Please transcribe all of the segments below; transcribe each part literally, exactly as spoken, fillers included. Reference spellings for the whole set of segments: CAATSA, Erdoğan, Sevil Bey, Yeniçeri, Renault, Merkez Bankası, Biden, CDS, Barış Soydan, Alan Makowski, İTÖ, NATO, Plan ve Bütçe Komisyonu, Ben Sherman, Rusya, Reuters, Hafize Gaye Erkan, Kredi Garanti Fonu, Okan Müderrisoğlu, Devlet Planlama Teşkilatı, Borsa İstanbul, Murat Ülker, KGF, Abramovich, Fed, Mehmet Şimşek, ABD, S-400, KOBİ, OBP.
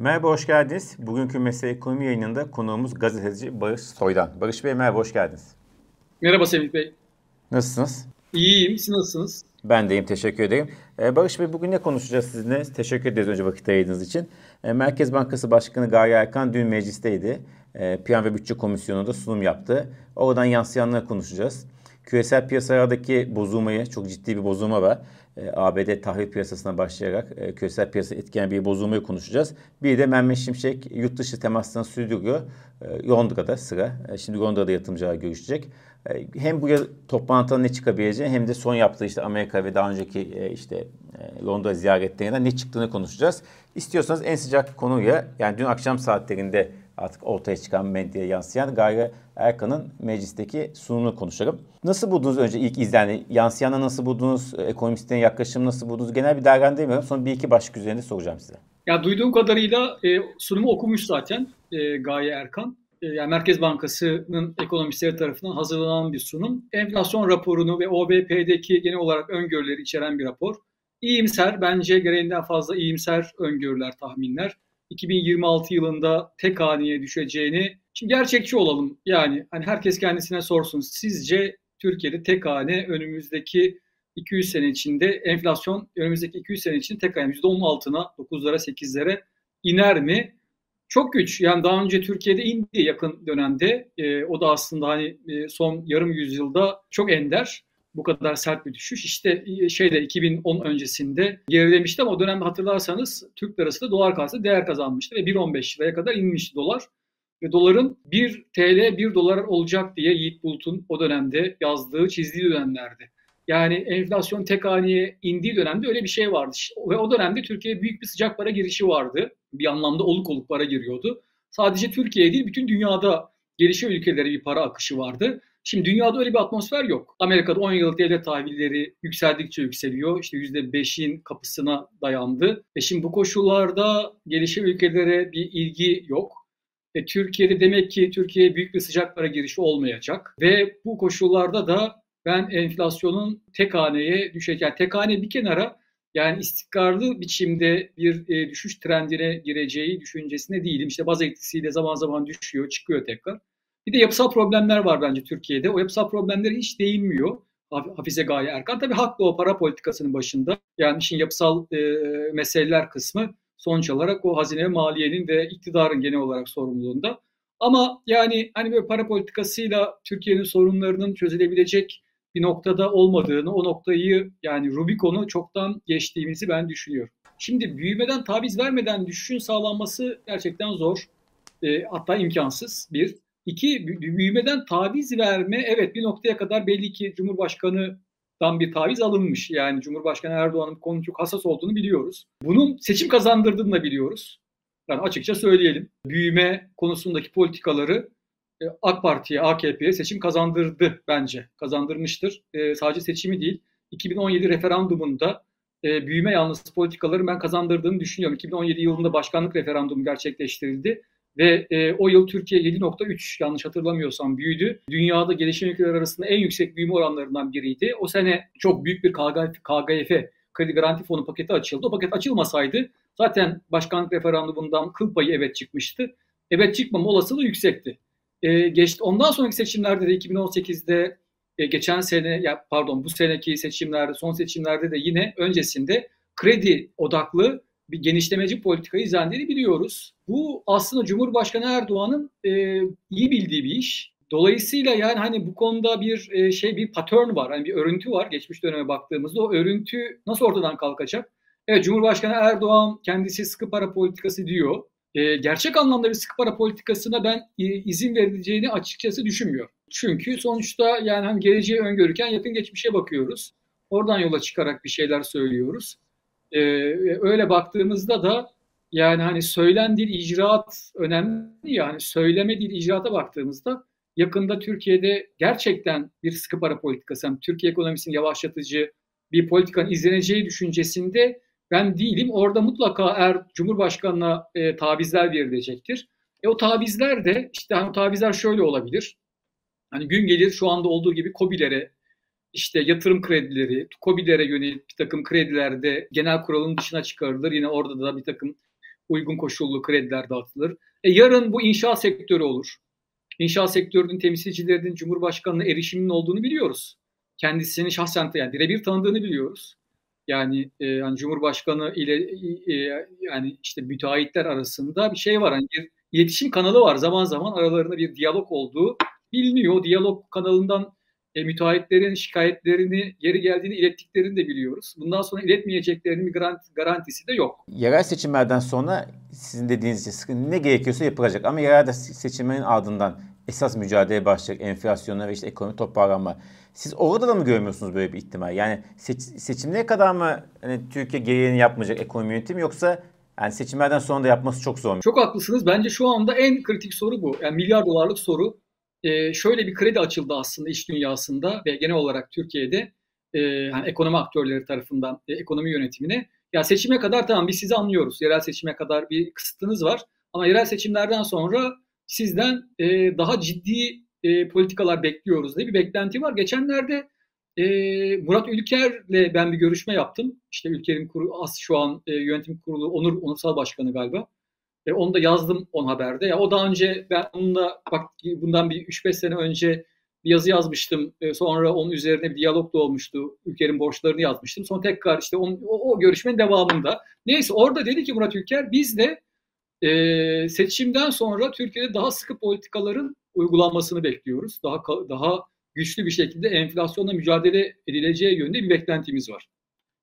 Merhaba, hoş geldiniz. Bugünkü Mesele Ekonomi yayınında konuğumuz gazeteci Barış Soydan. Barış Bey merhaba, hoş geldiniz. Merhaba Sevil Bey. Nasılsınız? İyiyim, siz nasılsınız? Ben deyim, teşekkür ederim. Ee, Barış Bey bugün ne konuşacağız sizinle? Teşekkür ederiz önce vakit ayırdığınız için. Ee, Merkez Bankası Başkanı Gaye Erkan dün meclisteydi. Ee, Plan ve Bütçe Komisyonu'nda sunum yaptı. Oradan yansıyanları konuşacağız. Küresel piyasalardaki bozulmayı, çok ciddi bir bozulma var. A B D tahvil piyasasına başlayarak küresel piyasa etkileyen bir bozulmayı konuşacağız. Bir de Mehmet Şimşek yurt dışı temaslarını sürdürüyor. Londra'da sıra. Şimdi Londra'da yatırımcılar görüşecek. Hem bu toplantıdan ne çıkabileceğini hem de son yaptığı işte Amerika ve daha önceki işte Londra ziyaretlerinden ne çıktığını konuşacağız. İstiyorsanız en sıcak konuya, yani dün akşam saatlerinde artık ortaya çıkan, medyaya yansıyan Gaye Erkan'ın meclisteki sunumunu konuşalım. Nasıl buldunuz önce ilk izlenme? Yansıyanla nasıl buldunuz? Ekonomistlerin yaklaşımı nasıl buldunuz? Genel bir değerlendirmiyorum. Sonra bir iki başlık üzerinde soracağım size. Ya duyduğum kadarıyla e, sunumu okumuş zaten e, Gaye Erkan. E, yani Merkez Bankası'nın ekonomistleri tarafından hazırlanan bir sunum. Enflasyon raporunu ve O B P'deki genel olarak öngörüleri içeren bir rapor. İyimser, bence gereğinden fazla iyimser öngörüler, tahminler. iki bin yirmi altı yılında tek haneye düşeceğini, şimdi gerçekçi olalım yani, hani herkes kendisine sorsun, sizce Türkiye'de tek hane önümüzdeki iki yüz sene içinde, enflasyon önümüzdeki iki yüz sene için tek hane yüzde onun altına, dokuzlara, sekizlere iner mi? Çok güç, yani daha önce Türkiye'de indi yakın dönemde, e, o da aslında hani e, son yarım yüzyılda çok ender. Bu kadar sert bir düşüş. İşte şeyde iki bin on öncesinde gerilemişti ama o dönemde hatırlarsanız Türk lirası da dolar karşısında değer kazanmıştı ve bir on beş liraya kadar inmişti dolar. Ve doların bir T L bir dolar olacak diye Yiğit Bulut'un o dönemde yazdığı, çizdiği dönemlerde. Yani enflasyon tek haneye indiği dönemde öyle bir şey vardı. Ve o dönemde Türkiye'ye büyük bir sıcak para girişi vardı. Bir anlamda oluk oluk para giriyordu. Sadece Türkiye değil, bütün dünyada gelişen ülkelere bir para akışı vardı. Şimdi dünyada öyle bir atmosfer yok. Amerika'da on yıllık devlet tahvilleri yükseldikçe yükseliyor. İşte yüzde beşin kapısına dayandı. E şimdi bu koşullarda gelişen ülkelere bir ilgi yok. E Türkiye'de demek ki Türkiye'ye büyük bir sıcak para girişi olmayacak. Ve bu koşullarda da ben enflasyonun tek haneye düşecek. Yani tek hane bir kenara, yani istikrarlı biçimde bir e, düşüş trendine gireceği düşüncesinde değilim. İşte baz etkisiyle zaman zaman düşüyor, çıkıyor tekrar. Bir de yapısal problemler var bence Türkiye'de. O yapısal problemlere hiç değinmiyor Hafize Gaye Erkan. Tabii haklı, o para politikasının başında. Yani işin yapısal e, meseleler kısmı sonuç olarak o hazine, maliyenin ve iktidarın genel olarak sorumluluğunda. Ama yani hani böyle para politikasıyla Türkiye'nin sorunlarının çözülebilecek bir noktada olmadığını, o noktayı, yani Rubikon'u çoktan geçtiğimizi ben düşünüyorum. Şimdi büyümeden, taviz vermeden düşüşün sağlanması gerçekten zor. E, hatta imkansız bir. İki, büyümeden taviz verme, evet bir noktaya kadar belli ki Cumhurbaşkanı'dan bir taviz alınmış. Yani Cumhurbaşkanı Erdoğan'ın bu konunun çok hassas olduğunu biliyoruz. Bunun seçim kazandırdığını da biliyoruz. Yani açıkça söyleyelim. Büyüme konusundaki politikaları AK Parti'ye, A K P'ye seçim kazandırdı bence. Kazandırmıştır. E, sadece seçimi değil. iki bin on yedi referandumunda e, büyüme yanlısı politikaları ben kazandırdığını düşünüyorum. iki bin on yedi yılında başkanlık referandumu gerçekleştirildi. Ve e, o yıl Türkiye yedi nokta üç yanlış hatırlamıyorsam büyüdü. Dünyada gelişen ülkeler arasında en yüksek büyüme oranlarından biriydi. O sene çok büyük bir K G F, Kredi Garanti Fonu paketi açıldı. O paket açılmasaydı zaten başkanlık referandumundan kıl payı evet çıkmıştı. Evet çıkmama olasılığı yüksekti. E, geçti. Ondan sonraki seçimlerde de iki bin on sekizde e, geçen sene, ya pardon bu seneki seçimlerde, son seçimlerde de yine öncesinde kredi odaklı bir genişlemeci politikayı izlendiğini biliyoruz. Bu aslında Cumhurbaşkanı Erdoğan'ın e, iyi bildiği bir iş. Dolayısıyla yani hani bu konuda bir e, şey, bir pattern var. Hani bir örüntü var. Geçmiş döneme baktığımızda o örüntü nasıl ortadan kalkacak? Evet, Cumhurbaşkanı Erdoğan kendisi sıkı para politikası diyor. E, gerçek anlamda bir sıkı para politikasına ben e, izin verileceğini açıkçası düşünmüyorum. Çünkü sonuçta yani hani geleceği öngörürken yakın geçmişe bakıyoruz. Oradan yola çıkarak bir şeyler söylüyoruz. Ee, öyle baktığımızda da yani hani söylen değil icraat önemli, yani söyleme değil icraata baktığımızda yakında Türkiye'de gerçekten bir sıkı para politikası, yani Türkiye ekonomisini yavaşlatıcı bir politikanın izleneceği düşüncesinde ben değilim. Orada mutlaka er, Cumhurbaşkanı'na e, tavizler verilecektir. E, o tavizler de işte hani, o tavizler şöyle olabilir. Hani gün gelir şu anda olduğu gibi KOBİ'lere, İşte yatırım kredileri, KOBİ'lere yönelik bir takım kredilerde genel kuralın dışına çıkarılır. Yine orada da bir takım uygun koşullu krediler dağıtılır. E yarın bu inşaat sektörü olur. İnşaat sektörünün temsilcilerinin Cumhurbaşkanı'na erişiminin olduğunu biliyoruz. Kendisini şahsen yani birebir tanıdığını biliyoruz. Yani, e, yani Cumhurbaşkanı ile e, yani işte müteahhitler arasında bir şey var. Yani bir iletişim kanalı var. Zaman zaman aralarında bir diyalog olduğu biliniyor. Diyalog kanalından e, müteahhitlerin şikayetlerini geri geldiğini ilettiklerini de biliyoruz. Bundan sonra iletmeyeceklerinin bir garant, garantisi de yok. Yerel seçimlerden sonra sizin dediğiniz ne gerekiyorsa yapılacak. Ama yerel seçimlerin ardından esas mücadeleye başlayacak enflasyona ve işte ekonomi toparlanma. Siz orada da mı görmüyorsunuz böyle bir ihtimal? Yani seç, seçimlere kadar mı hani Türkiye gereğini yapmayacak ekonomi yönetimi, yoksa yani seçimlerden sonra da yapması çok zor mu? Çok haklısınız. Bence şu anda en kritik soru bu. Yani milyar dolarlık soru. Ee, şöyle bir kredi açıldı aslında iş dünyasında ve genel olarak Türkiye'de e, yani ekonomi aktörleri tarafından e, ekonomi yönetimine. Ya seçime kadar tamam biz sizi anlıyoruz. Yerel seçime kadar bir kısıtınız var. Ama yerel seçimlerden sonra sizden e, daha ciddi e, politikalar bekliyoruz diye bir beklenti var. Geçenlerde e, Murat Ülker'le ben bir görüşme yaptım. İşte Ülker'in kuru, as şu an e, yönetim kurulu onur onursal başkanı galiba. E, onu da yazdım On Haber'de. Ya o daha önce ben onunla bak bundan bir üç beş sene önce bir yazı yazmıştım. E, sonra onun üzerine bir diyalog da olmuştu. Ülker'in borçlarını yazmıştım. Sonra tekrar işte on, o, o görüşmenin devamında. Neyse orada dedi ki Murat Ülker biz de Ee, seçimden sonra Türkiye'de daha sıkı politikaların uygulanmasını bekliyoruz. Daha daha güçlü bir şekilde enflasyonla mücadele edileceği yönünde bir beklentimiz var.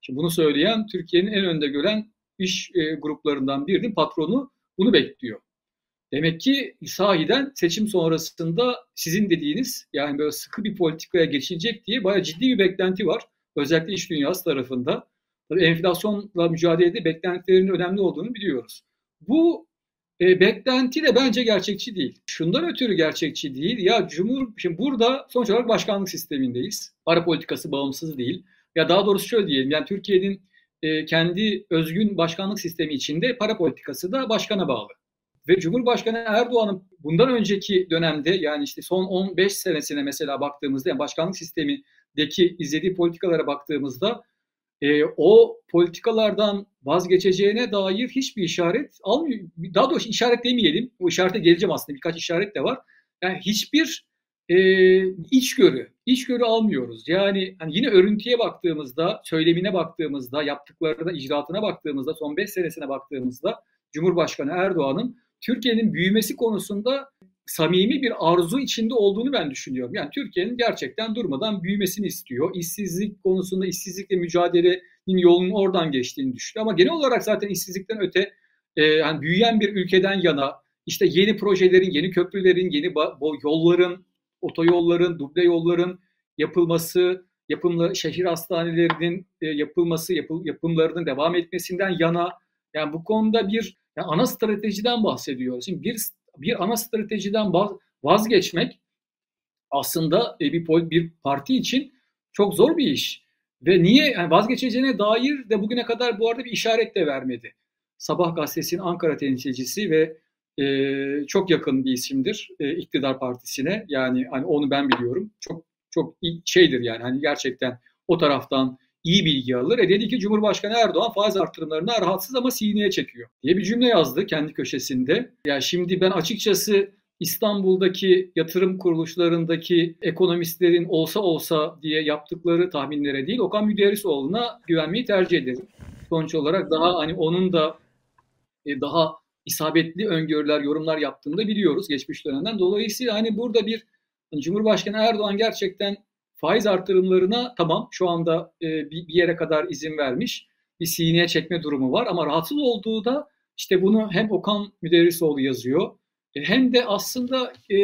Şimdi bunu söyleyen Türkiye'nin en önde gören iş e, gruplarından birinin patronu bunu bekliyor. Demek ki sahiden seçim sonrasında sizin dediğiniz yani böyle sıkı bir politikaya geçilecek diye bayağı ciddi bir beklenti var. Özellikle iş dünyası tarafında. Tabii enflasyonla mücadelede beklentilerin önemli olduğunu biliyoruz. Bu e, beklenti de bence gerçekçi değil. Şundan ötürü gerçekçi değil. Ya Cumhur, şimdi burada sonuç olarak başkanlık sistemindeyiz. Para politikası bağımsız değil. Ya daha doğrusu şöyle diyelim. Yani Türkiye'nin e, kendi özgün başkanlık sistemi içinde para politikası da başkana bağlı. Ve Cumhurbaşkanı Erdoğan'ın bundan önceki dönemde yani işte son on beş senesine mesela baktığımızda yani başkanlık sistemindeki izlediği politikalara baktığımızda E, o politikalardan vazgeçeceğine dair hiçbir işaret almıyor. Daha doğrusu işaret demeyelim. O işarete geleceğim aslında. Birkaç işaret de var. Yani hiçbir e, içgörü, içgörü almıyoruz. Yani hani yine örüntüye baktığımızda, söylemine baktığımızda, yaptıklarına, icraatına baktığımızda, son beş senesine baktığımızda Cumhurbaşkanı Erdoğan'ın Türkiye'nin büyümesi konusunda samimi bir arzu içinde olduğunu ben düşünüyorum. Yani Türkiye'nin gerçekten durmadan büyümesini istiyor. İşsizlik konusunda işsizlikle mücadelenin yolunun oradan geçtiğini düşünüyor. Ama genel olarak zaten işsizlikten öte e, yani büyüyen bir ülkeden yana işte yeni projelerin, yeni köprülerin, yeni ba- yolların, otoyolların, duble yolların yapılması, yapımlı şehir hastanelerinin e, yapılması, yapı- yapımlarının devam etmesinden yana yani bu konuda bir yani ana stratejiden bahsediyoruz. Şimdi bir Bir ana stratejiden vazgeçmek aslında bir, bir parti için çok zor bir iş. Ve niye yani vazgeçeceğine dair de bugüne kadar bu arada bir işaret de vermedi. Sabah gazetesinin Ankara temsilcisi ve e, çok yakın bir isimdir e, iktidar partisine. Yani hani onu ben biliyorum. Çok çok şeydir yani hani gerçekten o taraftan iyi bilgi alır. E dedi ki Cumhurbaşkanı Erdoğan faiz artırımlarına rahatsız ama sineye çekiyor diye bir cümle yazdı kendi köşesinde. Yani şimdi ben açıkçası İstanbul'daki yatırım kuruluşlarındaki ekonomistlerin olsa olsa diye yaptıkları tahminlere değil Okan Müderrisoğlu'na güvenmeyi tercih ederim. Sonuç olarak daha hani onun da daha isabetli öngörüler, yorumlar yaptığını da biliyoruz geçmiş dönemden. Dolayısıyla hani burada bir Cumhurbaşkanı Erdoğan gerçekten faiz artırımlarına tamam şu anda e, bir, bir yere kadar izin vermiş bir sineye çekme durumu var. Ama rahatsız olduğu da işte bunu hem Okan Müderrisoğlu yazıyor e, hem de aslında e,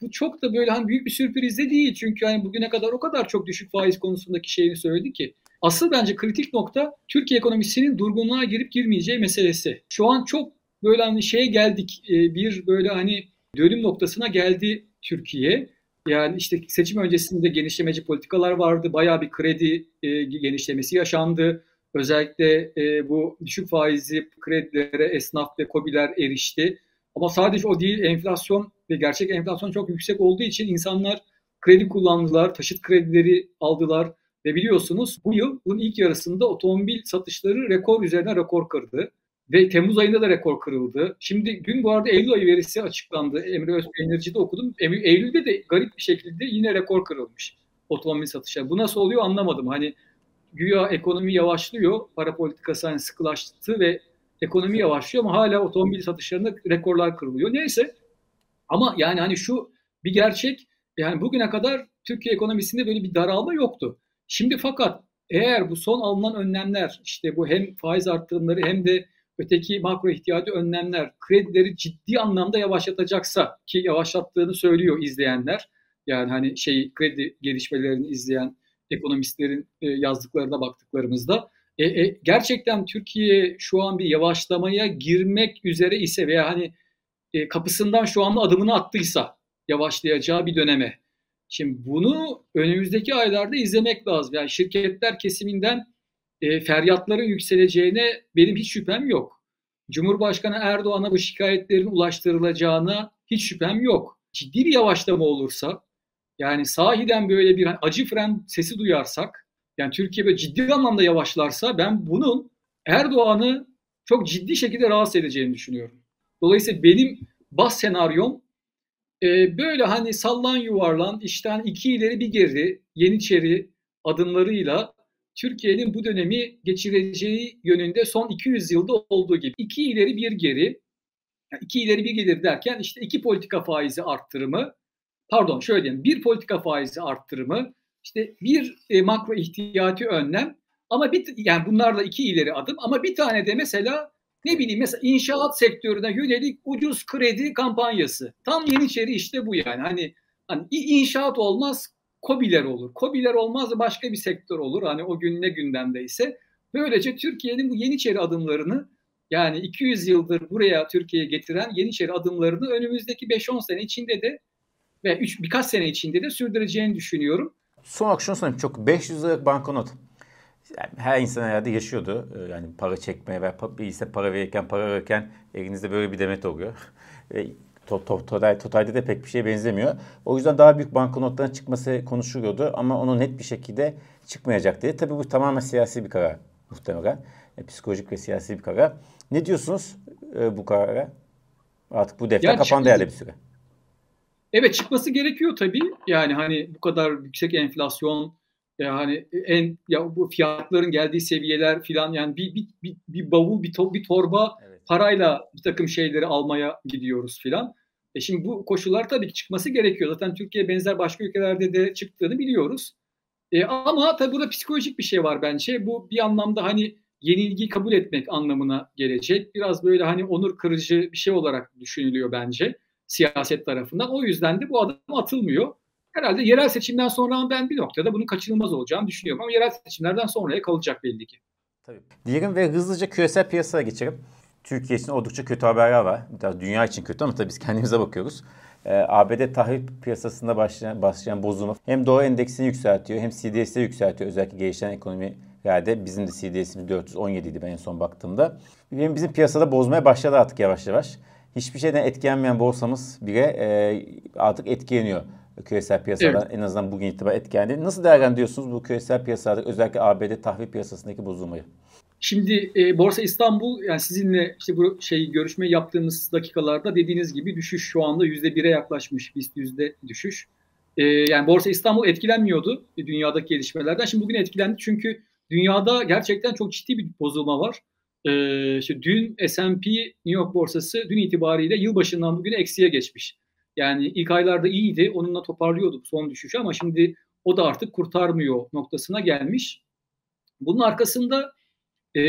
bu çok da böyle hani büyük bir sürpriz de değil. Çünkü hani bugüne kadar o kadar çok düşük faiz konusundaki şeyini söyledi ki. Asıl bence kritik nokta Türkiye ekonomisinin durgunluğa girip girmeyeceği meselesi. Şu an çok böyle hani şeye geldik e, bir böyle hani dönüm noktasına geldi Türkiye. Yani işte seçim öncesinde genişlemeci politikalar vardı. Bayağı bir kredi e, genişlemesi yaşandı. Özellikle e, bu düşük faizli kredilere esnaf ve KOBİ'ler erişti. Ama sadece o değil, enflasyon ve gerçek enflasyon çok yüksek olduğu için insanlar kredi kullandılar, taşıt kredileri aldılar. Ve biliyorsunuz bu yılın ilk yarısında otomobil satışları rekor üzerine rekor kırdı. Ve Temmuz ayında da rekor kırıldı. Şimdi dün bu arada Eylül ayı verisi açıklandı. Emre Özpeynirci'de okudum. Eylül'de de garip bir şekilde yine rekor kırılmış otomobil satışa. Bu nasıl oluyor anlamadım. Hani güya ekonomi yavaşlıyor. Para politikası hani sıkılaştı ve ekonomi yavaşlıyor ama hala otomobil satışlarında rekorlar kırılıyor. Neyse ama yani hani şu bir gerçek, yani bugüne kadar Türkiye ekonomisinde böyle bir daralma yoktu. Şimdi fakat eğer bu son alınan önlemler, işte bu hem faiz arttırımları hem de öteki makro ihtiyacı önlemler kredileri ciddi anlamda yavaşlatacaksa, ki yavaşlattığını söylüyor izleyenler. Yani hani şey, kredi gelişmelerini izleyen ekonomistlerin yazdıklarına baktıklarımızda e, e, gerçekten Türkiye şu an bir yavaşlamaya girmek üzere ise veya hani e, kapısından şu anda adımını attıysa yavaşlayacağı bir döneme. Şimdi bunu önümüzdeki aylarda izlemek lazım. Yani şirketler kesiminden E, feryatların yükseleceğine benim hiç şüphem yok. Cumhurbaşkanı Erdoğan'a bu şikayetlerin ulaştırılacağına hiç şüphem yok. Ciddi bir yavaşlama olursa, yani sahiden böyle bir acı fren sesi duyarsak, yani Türkiye böyle ciddi anlamda yavaşlarsa, ben bunun Erdoğan'ı çok ciddi şekilde rahatsız edeceğini düşünüyorum. Dolayısıyla benim bas senaryom e, böyle hani sallan yuvarlan, işte hani iki ileri bir geri Yeniçeri adımlarıyla Türkiye'nin bu dönemi geçireceği yönünde son iki yüz yılda olduğu gibi. İki ileri bir geri, yani iki ileri bir geri derken işte iki politika faizi arttırımı, pardon şöyle diyeyim, bir politika faizi arttırımı, işte bir e, makro ihtiyati önlem ama bir, yani bunlarla iki ileri adım ama bir tane de mesela ne bileyim mesela inşaat sektörüne yönelik ucuz kredi kampanyası. Tam Yeniçeri işte bu yani. Hani, hani inşaat olmaz, KOBİ'ler olur. KOBİ'ler olmaz da başka bir sektör olur. Hani o gün ne gündemdeyse. Böylece Türkiye'nin bu Yeniçeri adımlarını, yani iki yüz yıldır buraya Türkiye'ye getiren Yeniçeri adımlarını önümüzdeki beş on sene içinde de ve üç, birkaç sene içinde de sürdüreceğini düşünüyorum. Son olarak şunu sorayım. Çok beş yüz liralık banknot. Yani her insan herhalde yaşıyordu. Yani para çekmeye veya ise para verirken, para verirken elinizde böyle bir demet oluyor. Totalde, totalde de pek bir şeye benzemiyor. O yüzden daha büyük banknotların çıkması konuşuluyordu ama onu net bir şekilde çıkmayacak diye. Tabii bu tamamen siyasi bir karar muhtemelen. E, psikolojik ve siyasi bir karar. Ne diyorsunuz e, bu karara? Artık bu defter yani kapandı herhalde bir süre. Evet, çıkması gerekiyor tabii. Yani hani bu kadar yüksek enflasyon, yani en ya bu fiyatların geldiği seviyeler filan, yani bir bir bir, bir bavul bir, to, bir torba evet. Parayla bir takım şeyleri almaya gidiyoruz filan. E şimdi bu koşullar tabii ki çıkması gerekiyor. Zaten Türkiye benzer başka ülkelerde de çıktığını biliyoruz. E ama tabii burada psikolojik bir şey var bence. Bu bir anlamda hani yenilgiyi kabul etmek anlamına gelecek. Biraz böyle hani onur kırıcı bir şey olarak düşünülüyor bence siyaset tarafından. O yüzden de bu adım atılmıyor. Herhalde yerel seçimden sonra ben bir noktada bunun kaçınılmaz olacağını düşünüyorum. Ama yerel seçimlerden sonraya kalacak belli ki. Tabii. Diyelim ve hızlıca küresel piyasaya geçelim. Türkiye için oldukça kötü haberler var. Biraz dünya için kötü ama tabii biz kendimize bakıyoruz. Ee, A B D tahvil piyasasında başlayan, başlayan bozulma hem dolar endeksini yükseltiyor hem C D S'leri yükseltiyor. Özellikle gelişen ekonomilerde bizim de C D S'imiz dört yüz on yedi idi ben en son baktığımda. Hem bizim piyasada bozmaya başladı artık yavaş yavaş. Hiçbir şeyden etkilenmeyen borsamız bile e, artık etkileniyor. Küresel piyasadan evet. En azından bugün itibariyle etkilendi. Nasıl değerlendiriyorsunuz bu küresel piyasada özellikle A B D tahvil piyasasındaki bozulmayı? Şimdi e, Borsa İstanbul, yani sizinle işte bu şey görüşme yaptığımız dakikalarda dediğiniz gibi düşüş şu anda yüzde bire yaklaşmış. Biz yüzde düşüş. E, yani Borsa İstanbul etkilenmiyordu dünyadaki gelişmelerden. Şimdi bugün etkilendi çünkü dünyada gerçekten çok ciddi bir bozulma var. E, işte dün S and P New York borsası dün itibariyle yılbaşından bugüne eksiye geçmiş. Yani ilk aylarda iyiydi, onunla toparlıyorduk son düşüşü ama şimdi o da artık kurtarmıyor noktasına gelmiş. Bunun arkasında e,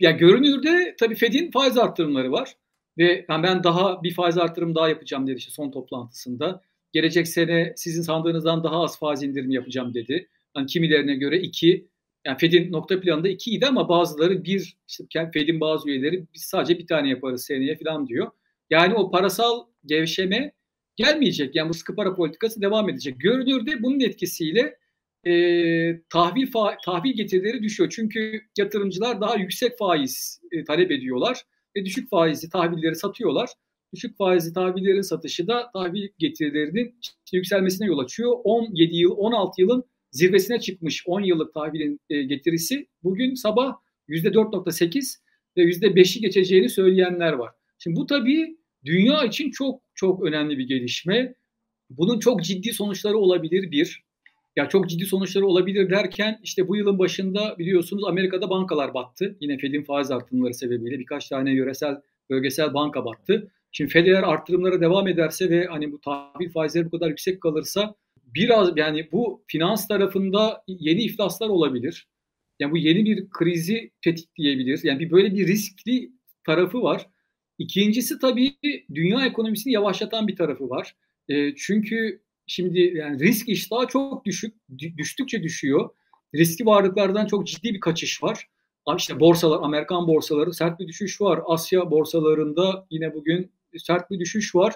yani görünürde tabii Fed'in faiz artırımları var. Ve yani ben daha bir faiz artırım daha yapacağım dedi işte son toplantısında. Gelecek sene sizin sandığınızdan daha az faiz indirimi yapacağım dedi. Yani kimilerine göre iki, yani Fed'in nokta planında iki idi ama bazıları bir, işte Fed'in bazı üyeleri biz sadece bir tane yaparız seneye falan diyor. Yani o parasal gevşeme gelmeyecek. Yani bu sıkı para politikası devam edecek. Görünürde bunun etkisiyle e, tahvil fa- tahvil getirileri düşüyor. Çünkü yatırımcılar daha yüksek faiz e, talep ediyorlar ve düşük faizli tahvilleri satıyorlar. Düşük faizli tahvillerin satışı da tahvil getirilerinin yükselmesine yol açıyor. on yedi yıl, on altı yılın zirvesine çıkmış on yıllık tahvilin e, getirisi bugün sabah yüzde dört nokta sekiz ve yüzde beşi geçeceğini söyleyenler var. Şimdi bu tabii dünya için çok çok önemli bir gelişme. Bunun çok ciddi sonuçları olabilir bir. Ya çok ciddi sonuçları olabilir derken işte bu yılın başında biliyorsunuz Amerika'da bankalar battı. Yine Fed'in faiz artımları sebebiyle birkaç tane yöresel, bölgesel banka battı. Şimdi Fed eğer artırımlara devam ederse ve hani bu tahvil faizleri bu kadar yüksek kalırsa biraz yani bu finans tarafında yeni iflaslar olabilir. Yani bu yeni bir krizi tetikleyebilir. Yani bir böyle bir riskli tarafı var. İkincisi tabii dünya ekonomisini yavaşlatan bir tarafı var. E, çünkü şimdi yani risk iştahı çok düşük, düştükçe düşüyor. Riskli varlıklardan çok ciddi bir kaçış var. İşte borsalar, Amerikan borsaları sert bir düşüş var. Asya borsalarında yine bugün sert bir düşüş var.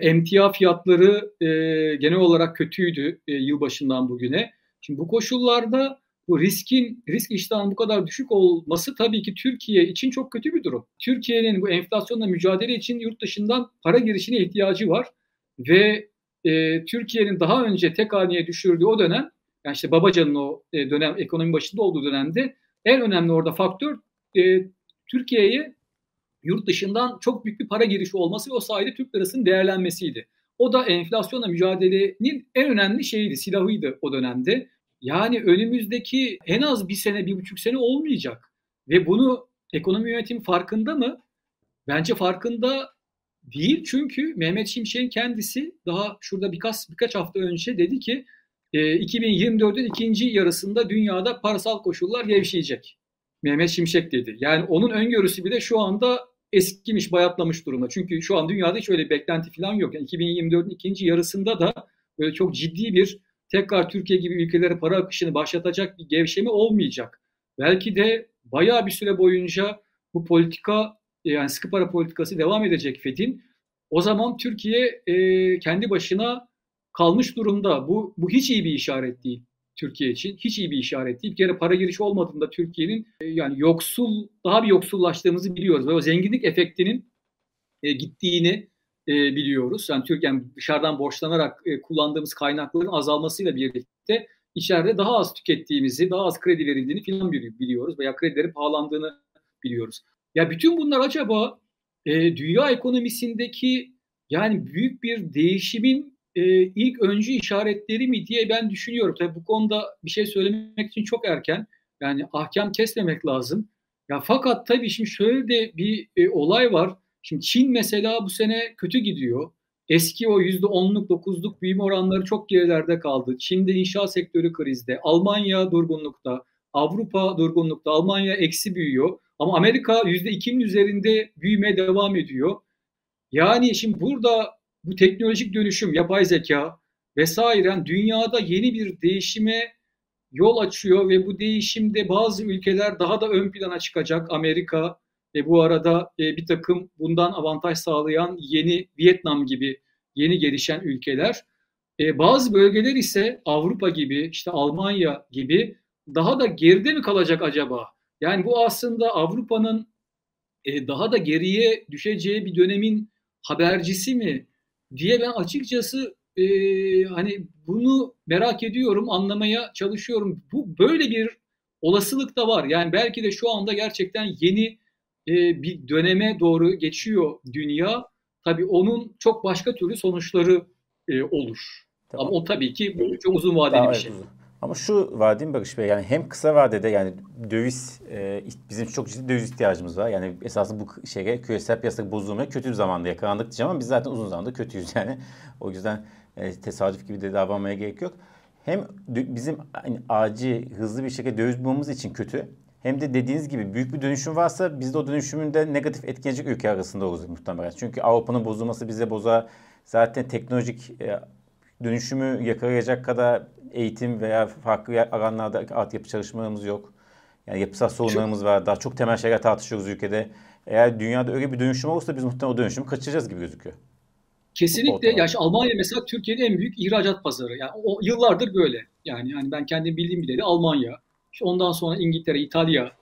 Emtia fiyatları e, genel olarak kötüydü e, yılbaşından bugüne. Şimdi bu koşullarda bu riskin, risk iştahının bu kadar düşük olması tabii ki Türkiye için çok kötü bir durum. Türkiye'nin bu enflasyonla mücadele için yurt dışından para girişine ihtiyacı var. Ve e, Türkiye'nin daha önce tek haneye düşürdüğü o dönem, yani işte Babacan'ın o e, dönem, ekonomi başında olduğu dönemde en önemli orada faktör e, Türkiye'ye yurt dışından çok büyük bir para girişi olması ve o sayede Türk lirasının değerlenmesiydi. O da enflasyonla mücadelenin en önemli şeyiydi, silahıydı o dönemde. Yani önümüzdeki en az bir sene, bir buçuk sene olmayacak. Ve bunu ekonomi yönetimi farkında mı? Bence farkında değil, çünkü Mehmet Şimşek'in kendisi daha şurada birkaç birkaç hafta önce dedi ki e, iki bin yirmi dört'ün ikinci yarısında dünyada parasal koşullar gevşeyecek. Mehmet Şimşek dedi. Yani onun öngörüsü bile şu anda eskimiş, bayatlamış durumda. Çünkü şu an dünyada hiç öyle bir beklenti falan yok. Yani iki bin yirmi dört'ün ikinci yarısında da böyle çok ciddi bir tekrar Türkiye gibi ülkelere para akışını başlatacak bir gevşeme olmayacak. Belki de bayağı bir süre boyunca bu politika, yani sıkı para politikası devam edecek Fed'in. O zaman Türkiye e, kendi başına kalmış durumda. Bu, bu hiç iyi bir işaret değil Türkiye için. Hiç iyi bir işaret değil. Bir kere para girişi olmadığında Türkiye'nin e, yani yoksul, daha bir yoksullaştığımızı biliyoruz. Ve o zenginlik efektinin e, gittiğini e, biliyoruz. Yani Türkiye'nin yani dışarıdan borçlanarak e, kullandığımız kaynakların azalmasıyla birlikte içeride daha az tükettiğimizi, daha az kredi verildiğini falan biliyoruz. Veya kredilerin pahalandığını biliyoruz. Ya bütün bunlar acaba e, dünya ekonomisindeki yani büyük bir değişimin e, ilk öncü işaretleri mi diye ben düşünüyorum. Tabii bu konuda bir şey söylemek için çok erken. Yani ahkam kesmemek lazım. Ya fakat tabii şimdi şöyle de bir e, olay var. Şimdi Çin mesela bu sene kötü gidiyor. Eski o yüzde onluk dokuzluk büyüme oranları çok gerilerde kaldı. Çin'de inşaat sektörü krizde. Almanya durgunlukta. Avrupa durgunlukta. Almanya eksi büyüyor. Ama Amerika yüzde ikinin üzerinde büyümeye devam ediyor. Yani şimdi burada bu teknolojik dönüşüm, yapay zeka vesaire yani dünyada yeni bir değişime yol açıyor ve bu değişimde bazı ülkeler daha da ön plana çıkacak. Amerika ve bu arada bir takım bundan avantaj sağlayan yeni Vietnam gibi yeni gelişen ülkeler. Bazı bölgeler ise Avrupa gibi, işte Almanya gibi daha da geride mi kalacak acaba? Yani bu aslında Avrupa'nın daha da geriye düşeceği bir dönemin habercisi mi diye ben açıkçası e, hani bunu merak ediyorum, anlamaya çalışıyorum. Bu böyle bir olasılık da var. Yani belki de şu anda gerçekten yeni e, bir döneme doğru geçiyor dünya. Tabii onun çok başka türlü sonuçları e, olur. Tamam. Ama o tabii ki bu çok uzun vadeli tamam, bir şey. Evet. Ama şu var değil mi Barış Bey, yani hem kısa vadede yani döviz, e, bizim çok ciddi döviz ihtiyacımız var. Yani esasında bu şeye küresel piyasa bozulmaya kötü bir zamanda yakalandık diyeceğim ama biz zaten uzun zamanda kötüyüz yani. O yüzden e, tesadüf gibi de davranmaya gerek yok. Hem bizim yani, acil, hızlı bir şekilde döviz bulmamız için kötü. Hem de dediğiniz gibi büyük bir dönüşüm varsa biz de o dönüşümün de negatif etkilenecek ülke arasında oluruz muhtemelen. Çünkü Avrupa'nın bozulması bize bozar. Zaten teknolojik e, dönüşümü yakalayacak kadar eğitim veya farklı alanlarda altyapı çalışmalarımız yok. Yani yapısal sorunlarımız var. Daha çok temel şeyler tartışıyoruz ülkede. Eğer dünyada öyle bir dönüşüm olursa biz muhtemelen o dönüşümü kaçıracağız gibi gözüküyor. Kesinlikle. Ya işte Almanya mesela Türkiye'nin en büyük ihracat pazarı. Yani o yıllardır böyle. Yani yani ben kendim bildiğim bileli Almanya, işte ondan sonra İngiltere, İtalya,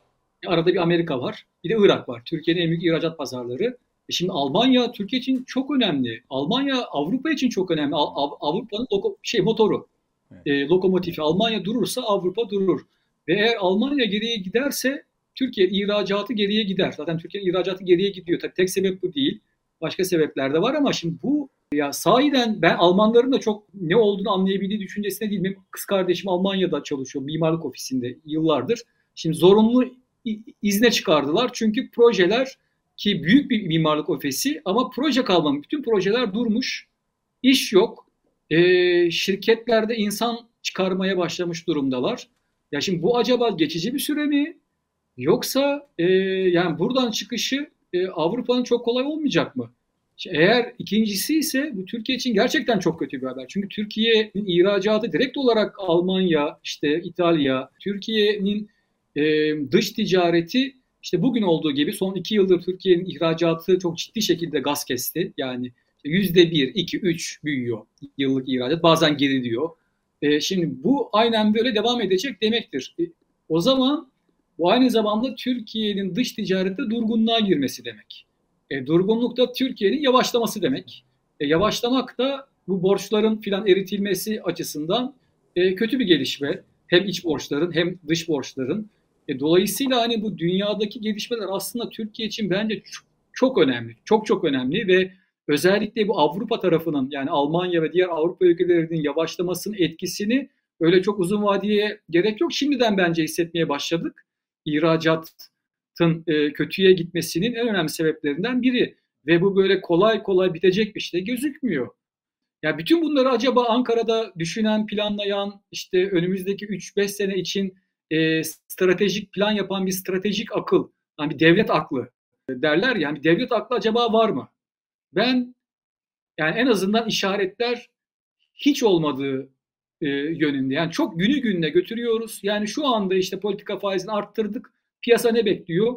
arada bir Amerika var. Bir de Irak var. Türkiye'nin en büyük ihracat pazarları. Şimdi Almanya Türkiye için çok önemli. Almanya Avrupa için çok önemli. Avrupa'nın loko, şey motoru, evet. e, lokomotifi. Almanya durursa Avrupa durur. Ve eğer Almanya geriye giderse Türkiye ihracatı geriye gider. Zaten Türkiye'nin ihracatı geriye gidiyor. Tabii tek sebep bu değil. Başka sebepler de var ama şimdi bu ya sahiden ben Almanların da çok ne olduğunu anlayabildiği düşüncesine değil. Benim kız kardeşim Almanya'da çalışıyor mimarlık ofisinde yıllardır. Şimdi zorunlu izne çıkardılar. Çünkü projeler ki büyük bir mimarlık ofisi ama proje kalmamış. Bütün projeler durmuş. İş yok. E, şirketlerde insan çıkarmaya başlamış durumdalar. Ya şimdi bu acaba geçici bir süre mi? Yoksa e, yani buradan çıkışı e, Avrupa'nın çok kolay olmayacak mı? Şimdi eğer ikincisi ise bu Türkiye için gerçekten çok kötü bir haber. Çünkü Türkiye'nin ihracatı direkt olarak Almanya, işte İtalya, Türkiye'nin e, dış ticareti işte bugün olduğu gibi son iki yıldır Türkiye'nin ihracatı çok ciddi şekilde gaz kesti. Yani yüzde bir, iki, üç büyüyor yıllık ihracat. Bazen geriliyor. E, şimdi bu aynen böyle devam edecek demektir. E, o zaman bu aynı zamanda Türkiye'nin dış ticarette durgunluğa girmesi demek. E, durgunluk da Türkiye'nin yavaşlaması demek. E, yavaşlamak da bu borçların filan eritilmesi açısından e, kötü bir gelişme. Hem iç borçların hem dış borçların. E, dolayısıyla hani bu dünyadaki gelişmeler aslında Türkiye için bence çok, çok önemli. Çok çok önemli ve özellikle bu Avrupa tarafının yani Almanya ve diğer Avrupa ülkelerinin yavaşlamasının etkisini öyle çok uzun vadeye gerek yok. Şimdiden bence hissetmeye başladık. İhracatın e, kötüye gitmesinin en önemli sebeplerinden biri. Ve bu böyle kolay kolay bitecek bir şey gözükmüyor. Ya bütün bunları acaba Ankara'da düşünen, planlayan, işte önümüzdeki üç beş sene için e, stratejik plan yapan bir stratejik akıl, yani bir devlet aklı derler ya, bir devlet aklı acaba var mı? Ben yani en azından işaretler hiç olmadığı e, yönünde. Yani çok günü gününe götürüyoruz. Yani şu anda işte politika faizini arttırdık. Piyasa ne bekliyor?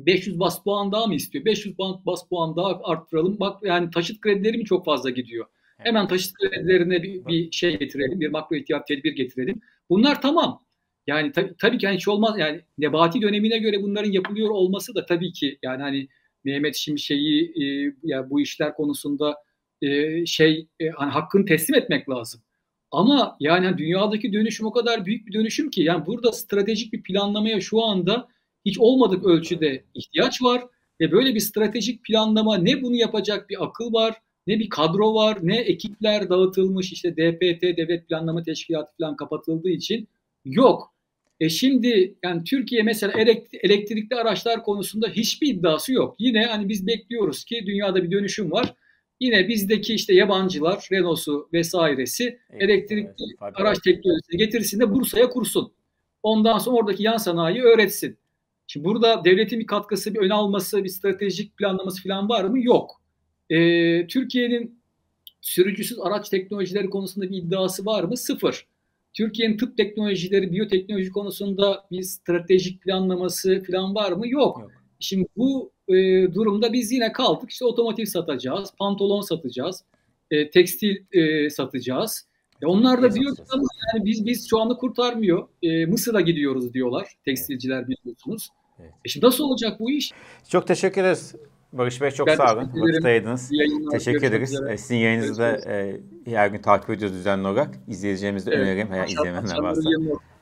beş yüz bas puan daha mı istiyor? beş yüz bas puan daha arttıralım. Bak yani taşıt kredileri mi çok fazla gidiyor? Hemen taşıt kredilerine bir, bir şey getirelim. Bir makro ihtiyat tedbir getirelim. Bunlar tamam. Yani tab- tabii ki yani hiç olmaz. Yani Nebati dönemine göre bunların yapılıyor olması da tabii ki yani hani Mehmet Şimşek'i e, ya bu işler konusunda e, şey e, hani hakkını teslim etmek lazım. Ama yani dünyadaki dönüşüm o kadar büyük bir dönüşüm ki yani burada stratejik bir planlamaya şu anda hiç olmadık ölçüde ihtiyaç var ve böyle bir stratejik planlama ne bunu yapacak bir akıl var, ne bir kadro var, ne ekipler dağıtılmış işte D P T Devlet Planlama Teşkilatı falan kapatıldığı için yok. E şimdi yani Türkiye mesela elektrikli araçlar konusunda hiçbir iddiası yok. Yine hani biz bekliyoruz ki dünyada bir dönüşüm var. Yine bizdeki işte yabancılar, Renault'su vesairesi evet, elektrikli evet, araç teknolojisini getirsin de Bursa'ya kursun. Ondan sonra oradaki yan sanayiyi öğretsin. Şimdi burada devletin bir katkısı, bir ön alması, bir stratejik planlaması falan var mı? Yok. E, Türkiye'nin sürücüsüz araç teknolojileri konusunda bir iddiası var mı? Sıfır. Türkiye'nin tıp teknolojileri, biyoteknoloji konusunda bir stratejik planlaması falan var mı? Yok. Yok. Şimdi bu e, durumda biz yine kaldık. İşte otomotiv satacağız, pantolon satacağız, e, tekstil e, satacağız. E, onlar da diyor ki yani biz biz şu anda kurtarmıyor. E, Mısır'a gidiyoruz diyorlar tekstilciler biliyorsunuz. Evet. E şimdi nasıl olacak bu iş? Çok teşekkür ederiz. Barış Bey çok ben sağ olun. Vakıttaydınız. Teşekkür ederiz. Üzere. Sizin yayınınızı da e, her gün takip ediyoruz düzenli olarak. İzleyicilerimize evet, öneririm. Her izleyenler varsa.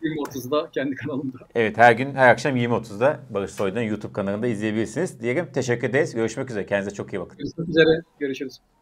yirmi otuzda kendi kanalımda. Evet her gün her akşam yirmi otuzda Barış Soydan'ın YouTube kanalında izleyebilirsiniz. Diyelim teşekkür ederiz. Görüşmek üzere. Kendinize çok iyi bakın. Görüşmek üzere. Görüşürüz.